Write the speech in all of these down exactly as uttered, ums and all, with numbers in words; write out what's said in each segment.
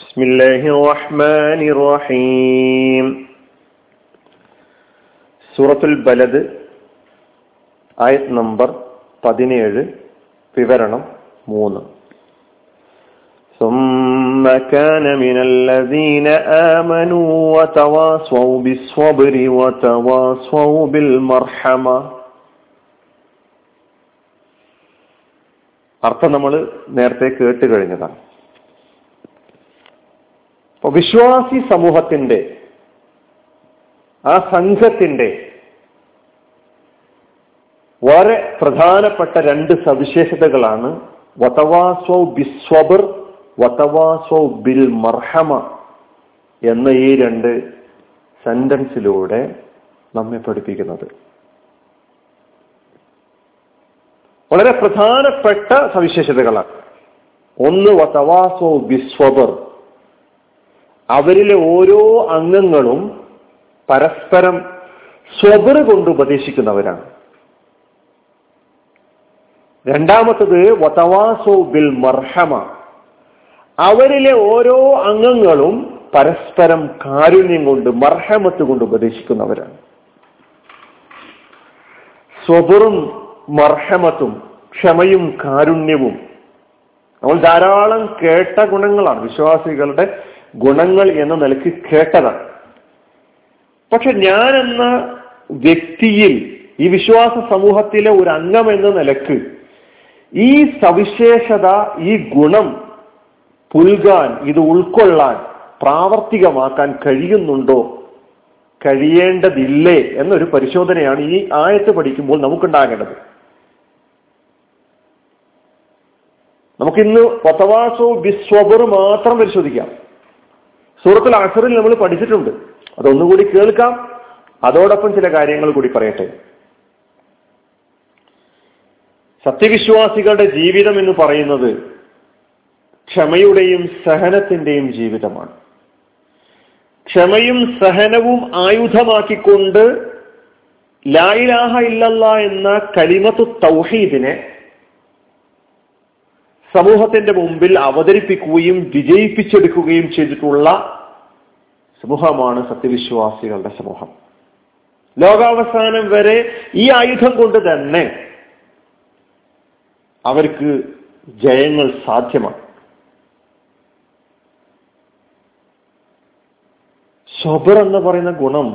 ബിസ്മില്ലാഹിർ റഹ്മാനിർ റഹീം. സൂറത്തുൽ ബലദ് ആയത് നമ്പർ പതിനേഴ്, വിവരണം മൂന്ന്. ثم كان من الذين آمنوا وتواصوا بالصبر وتواصوا بالمرحمة. അർത്ഥം നമ്മൾ നേരത്തെ കേട്ട് കഴിഞ്ഞതാണ്. വിശ്വാസി സമൂഹത്തിന്റെ, ആ സംഘത്തിന്റെ വളരെ പ്രധാനപ്പെട്ട രണ്ട് സവിശേഷതകളാണ് വതവാസൗ ബിസ്വബർ, വതവാസൗ ബിൽ മർഹമ എന്ന ഈ രണ്ട് സെന്റൻസിലൂടെ നമ്മെ പഠിപ്പിക്കുന്നത്. വളരെ പ്രധാനപ്പെട്ട സവിശേഷതകളാണ്. ഒന്ന് വതവാസൗ ബിസ്വബർ, അവരിലെ ഓരോ അംഗങ്ങളും പരസ്പരം സ്വബർ കൊണ്ട് ഉപദേശിക്കുന്നവരാണ്. രണ്ടാമത്തത് വതവാസൗ ബിൽ മർഹമ, അവരിലെ ഓരോ അംഗങ്ങളും പരസ്പരം കാരുണ്യം കൊണ്ട്, മർഹമത്ത് കൊണ്ട് ഉപദേശിക്കുന്നവരാണ്. സ്വബറും മർഹമത്തും ക്ഷമയും കാരുണ്യവും നമ്മൾ ധാരാളം കേട്ട ഗുണങ്ങളാണ്, വിശ്വാസികളുടെ ഗുണങ്ങൾ എന്ന നിലയ്ക്ക് കേട്ടതാണ്. പക്ഷെ ഞാൻ എന്ന വ്യക്തിയിൽ, ഈ വിശ്വാസ സമൂഹത്തിലെ ഒരു അംഗം എന്ന നിലയ്ക്ക് ഈ സവിശേഷത, ഈ ഗുണം പുൽകാൻ, ഇത് ഉൾക്കൊള്ളാൻ, പ്രാവർത്തികമാക്കാൻ കഴിയുന്നുണ്ടോ, കഴിയേണ്ടതില്ലേ എന്നൊരു പരിശോധനയാണ് ഈ ആയത്ത് പഠിക്കുമ്പോൾ നമുക്കുണ്ടാകേണ്ടത്. നമുക്കിന്ന് വതവാസൗ ബിസ്വബർ മാത്രം പരിശോധിക്കാം. സൂറത്തുൽ അസ്റിൽ നമ്മൾ പഠിച്ചിട്ടുണ്ട്, അതൊന്നുകൂടി കേൾക്കാം. അതോടൊപ്പം ചില കാര്യങ്ങൾ കൂടി പറയട്ടെ. സത്യവിശ്വാസികളുടെ ജീവിതം എന്ന് പറയുന്നത് ക്ഷമയുടെയും സഹനത്തിന്റെയും ജീവിതമാണ്. ക്ഷമയും സഹനവും ആയുധമാക്കിക്കൊണ്ട് ലാ ഇലാഹ ഇല്ലല്ലാഹ് എന്ന കലിമത്തു തൗഹീദിനെ സമൂഹത്തിന്റെ മുമ്പിൽ അവതരിപ്പിക്കുകയും വിജയിപ്പിച്ചെടുക്കുകയും ചെയ്തിട്ടുള്ള സമൂഹമാണ് സത്യവിശ്വാസികളുടെ സമൂഹം. ലോകാവസാനം വരെ ഈ ആയുധം കൊണ്ട് തന്നെ അവർക്ക് ജയങ്ങൾ സാധ്യമാണ്. സ്വബർ എന്ന് പറയുന്ന ഗുണം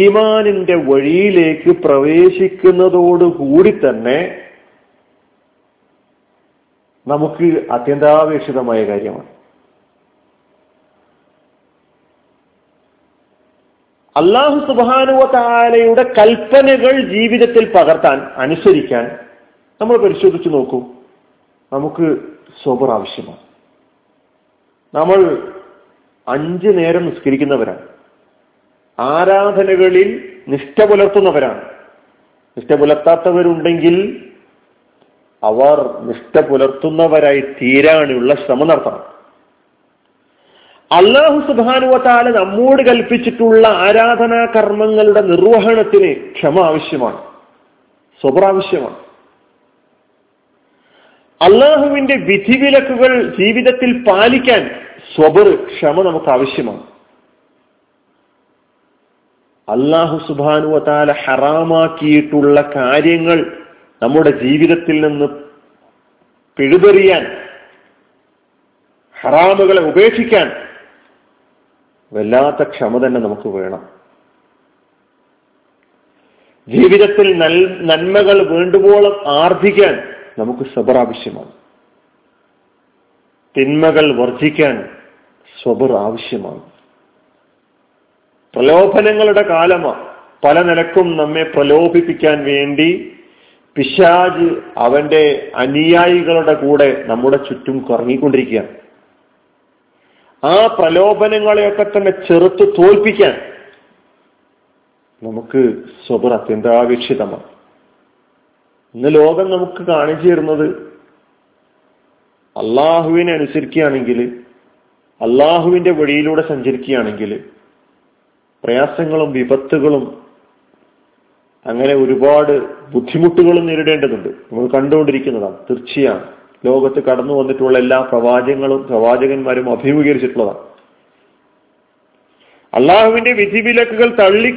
ഈമാനിന്റെ വഴിയിലേക്ക് പ്രവേശിക്കുന്നതോടുകൂടി തന്നെ നമുക്ക് അത്യന്താപേക്ഷിതമായ കാര്യമാണ്. അല്ലാഹു സുബ്ഹാനഹു വ തആലയുടെ കൽപ്പനകൾ ജീവിതത്തിൽ പകർത്താൻ, അനുസരിക്കാൻ നമ്മൾ പരിശോധിച്ചു നോക്കൂ, നമുക്ക് സ്വബർ ആവശ്യമാണ്. നമ്മൾ അഞ്ചു നേരം നിസ്കരിക്കുന്നവരാണ്, ആരാധനകളിൽ നിഷ്ഠ പുലർത്തുന്നവരാണ്. നിഷ്ഠ പുലർത്താത്തവരുണ്ടെങ്കിൽ അവർ നിഷ്ഠ പുലർത്തുന്നവരായി തീരാനുള്ള ശ്രമം നടത്തണം. അല്ലാഹു സുബ്ഹാനഹു വ തആല നമ്മോട് കൽപ്പിച്ചിട്ടുള്ള ആരാധനാ കർമ്മങ്ങളുടെ നിർവഹണത്തിന് ക്ഷമ ആവശ്യമാണ്, സ്വബർ ആവശ്യമാണ്. അല്ലാഹുവിന്റെ വിധിവിലക്കുകൾ ജീവിതത്തിൽ പാലിക്കാൻ സ്വബർ, ക്ഷമ നമുക്ക് ആവശ്യമാണ്. അല്ലാഹു സുബ്ഹാനഹു വ തആല ഹറാമാക്കിയിട്ടുള്ള കാര്യങ്ങൾ നമ്മുടെ ജീവിതത്തിൽ നിന്ന് പിഴുതെറിയാൻ, ഹറാമുകളെ ഉപേക്ഷിക്കാൻ വല്ലാത്ത ക്ഷമ തന്നെ നമുക്ക് വേണം. ജീവിതത്തിൽ നന്മകൾ വേണ്ടുവോളം ആർജിക്കാൻ നമുക്ക് സ്വബർ ആവശ്യമാണ്. തിന്മകൾ വർജിക്കാൻ സ്വബർ ആവശ്യമാണ്. പ്രലോഭനങ്ങളുടെ കാലമാണ്, പല നിലക്കും നമ്മെ പ്രലോഭിപ്പിക്കാൻ വേണ്ടി പിശാച് അവന്റെ അനുയായികളുടെ കൂടെ നമ്മുടെ ചുറ്റും കറങ്ങിക്കൊണ്ടിരിക്കുകയാണ്. ആ പ്രലോഭനങ്ങളെയൊക്കെ തന്നെ ചെറുത്ത് തോൽപ്പിക്കാൻ നമുക്ക് സ്വബർ അത്യന്താപേക്ഷിതമാണ്. ഇന്ന് ലോകം നമുക്ക് കാണിച്ചു തരുന്നത്, അള്ളാഹുവിനെ അനുസരിക്കുകയാണെങ്കിൽ, അള്ളാഹുവിന്റെ വഴിയിലൂടെ സഞ്ചരിക്കുകയാണെങ്കിൽ പ്രയാസങ്ങളും വിപത്തുകളും അങ്ങനെ ഒരുപാട് ബുദ്ധിമുട്ടുകളും നേരിടേണ്ടതുണ്ട്. നമ്മൾ കണ്ടുകൊണ്ടിരിക്കുന്നതാണ് തീർച്ചയാണ് ലോകത്ത് കടന്നു വന്നിട്ടുള്ള എല്ലാ പ്രവാചകങ്ങളും പ്രവാചകന്മാരും അഭിമുഖീകരിച്ചിട്ടുള്ളതാണ്. അള്ളാഹുവിന്റെ വിധിവിലക്കുകൾ തള്ളി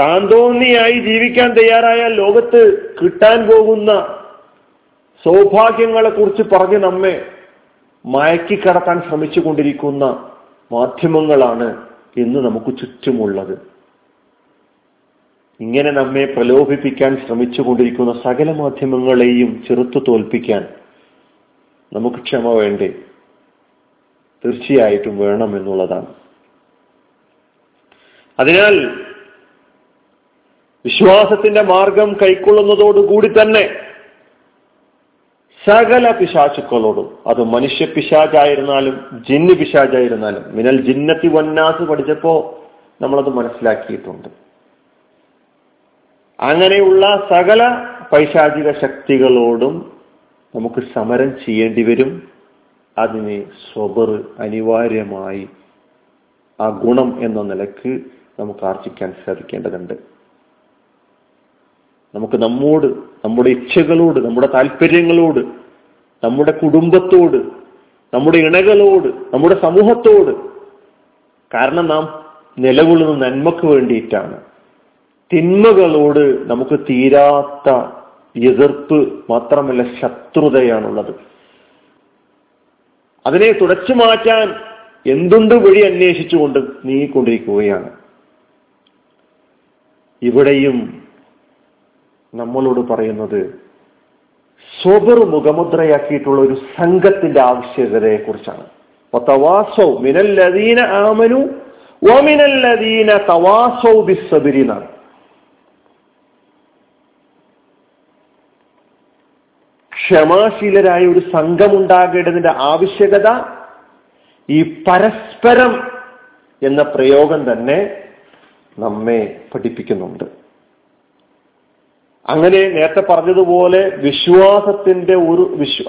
താന്തോന്നിയായി ജീവിക്കാൻ തയ്യാറായ ലോകത്ത് കിട്ടാൻ പോകുന്ന സൗഭാഗ്യങ്ങളെ കുറിച്ച് പറഞ്ഞ് നമ്മെ മയക്കിക്കടത്താൻ ശ്രമിച്ചു കൊണ്ടിരിക്കുന്ന മാധ്യമങ്ങളാണ് ഇന്ന് നമുക്ക് ചുറ്റുമുള്ളത്. ഇങ്ങനെ നമ്മെ പ്രലോഭിപ്പിക്കാൻ ശ്രമിച്ചു കൊണ്ടിരിക്കുന്ന സകല മാധ്യമങ്ങളെയും ചെറുത്തു തോൽപ്പിക്കാൻ നമുക്ക് ക്ഷമ വേണ്ടേ? തീർച്ചയായിട്ടും വേണം എന്നുള്ളതാണ്. അതിനാൽ വിശ്വാസത്തിന്റെ മാർഗം കൈക്കൊള്ളുന്നതോടുകൂടി തന്നെ സകല പിശാചുക്കളോടും, അത് മനുഷ്യ പിശാചായിരുന്നാലും ജിന്ന് പിശാചായിരുന്നാലും, മിനൽ ജിന്നത്തി വന്നാസ് പഠിച്ചപ്പോ നമ്മളത് മനസ്സിലാക്കിയിട്ടുണ്ട്. അങ്ങനെയുള്ള സകല പൈശാചിക ശക്തികളോടും നമുക്ക് സമരം ചെയ്യേണ്ടി വരും. അതിന് സ്വബർ അനിവാര്യമായി ആ ഗുണം എന്ന നിലക്ക് നമുക്ക് ആർജിക്കാൻ സാധിക്കേണ്ടതുണ്ട്. നമുക്ക് നമ്മോട്, നമ്മുടെ ഇച്ഛകളോട്, നമ്മുടെ താല്പര്യങ്ങളോട്, നമ്മുടെ കുടുംബത്തോട്, നമ്മുടെ ഇണകളോട്, നമ്മുടെ സമൂഹത്തോട്, കാരണം നാം നിലകൊള്ളുന്ന നന്മക്ക് വേണ്ടിയിട്ടാണ്, തിന്മകളോട് നമുക്ക് തീരാത്ത എതിർപ്പ് മാത്രമല്ല ശത്രുതയാണുള്ളത്. അതിനെ തുടച്ചു മാറ്റാൻ എന്തുണ്ട് വഴി അന്വേഷിച്ചുകൊണ്ട് നീങ്ങിക്കൊണ്ടിരിക്കുകയാണ്. ഇവിടെയും നമ്മളോട് പറയുന്നത് സ്വബർ മുഖമുദ്രയാക്കിയിട്ടുള്ള ഒരു സംഘത്തിന്റെ ആവശ്യകതയെ കുറിച്ചാണ്. ക്ഷമാശീലരായ ഒരു സംഘമുണ്ടാകേണ്ടതിന്റെ ആവശ്യകത ഈ പരസ്പരം എന്ന പ്രയോഗം തന്നെ നമ്മെ പഠിപ്പിക്കുന്നുണ്ട്. അങ്ങനെ നേരത്തെ പറഞ്ഞതുപോലെ വിശ്വാസത്തിന്റെ ഒരു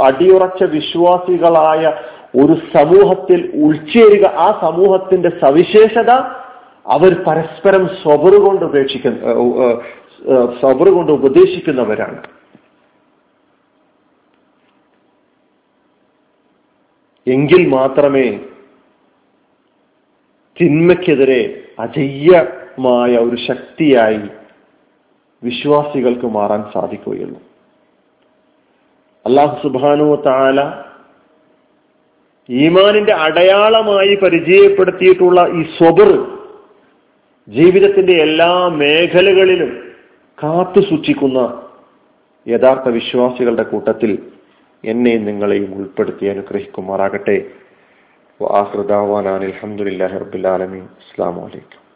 അടിയുറച്ച വിശ്വാസികളായ ഒരു സമൂഹത്തിൽ ഉൾച്ചേരുക, ആ സമൂഹത്തിന്റെ സവിശേഷത അവർ പരസ്പരം സ്വബർ കൊണ്ട് ഉപേക്ഷിക്കുന്ന സ്വബർ കൊണ്ട് ഉപദേശിക്കുന്നവരാണ്. എങ്കിൽ മാത്രമേ തിന്മയ്ക്കെതിരെ അജയ്യമായ ഒരു ശക്തിയായി വിശ്വാസികൾക്ക് മാറാൻ സാധിക്കുകയുള്ളൂ. അല്ലാഹു സുബ്ഹാനഹു വ തആല ഈമാനിന്റെ അടയാളമായി പരിചയപ്പെടുത്തിയിട്ടുള്ള ഈ സ്വബർ ജീവിതത്തിന്റെ എല്ലാ മേഖലകളിലും കാത്തു സൂക്ഷിക്കുന്ന യഥാർത്ഥ വിശ്വാസികളുടെ കൂട്ടത്തിൽ എന്നെയും നിങ്ങളെയും ഉൾപ്പെടുത്തി അനുഗ്രഹിക്കുമാറാകട്ടെ. വ ആഖിറു ദഅ്വാനാ അൽഹംദുലില്ലാഹി റബ്ബിൽ ആലമീൻ. അസ്സലാമു അലൈക്കും.